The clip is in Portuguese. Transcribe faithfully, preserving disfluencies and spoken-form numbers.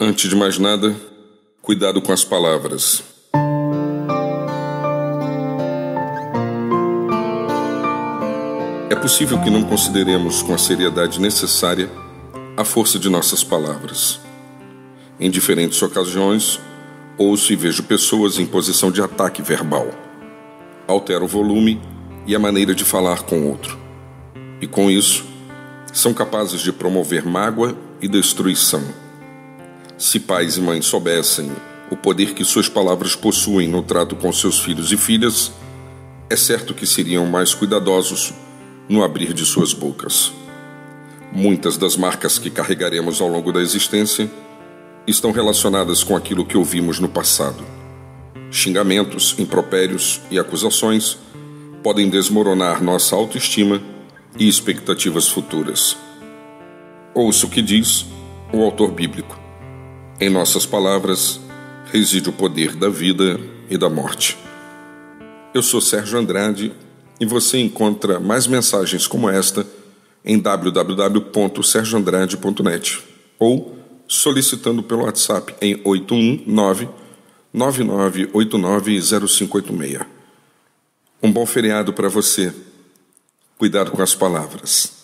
Antes de mais nada, cuidado com as palavras. É possível que não consideremos com a seriedade necessária a força de nossas palavras. Em diferentes ocasiões, ouço e vejo pessoas em posição de ataque verbal. Altera o volume e a maneira de falar com o outro. E com isso, são capazes de promover mágoa e destruição. Se pais e mães soubessem o poder que suas palavras possuem no trato com seus filhos e filhas, é certo que seriam mais cuidadosos no abrir de suas bocas. Muitas das marcas que carregaremos ao longo da existência estão relacionadas com aquilo que ouvimos no passado. Xingamentos, impropérios e acusações podem desmoronar nossa autoestima e expectativas futuras. Ouça o que diz o autor bíblico. Em nossas palavras reside o poder da vida e da morte. Eu sou Sérgio Andrade e você encontra mais mensagens como esta em w w w ponto sergio andrade ponto net ou solicitando pelo WhatsApp em oito um nove, nove nove oito nove, zero cinco oito seis. Um bom feriado para você. Cuidado com as palavras.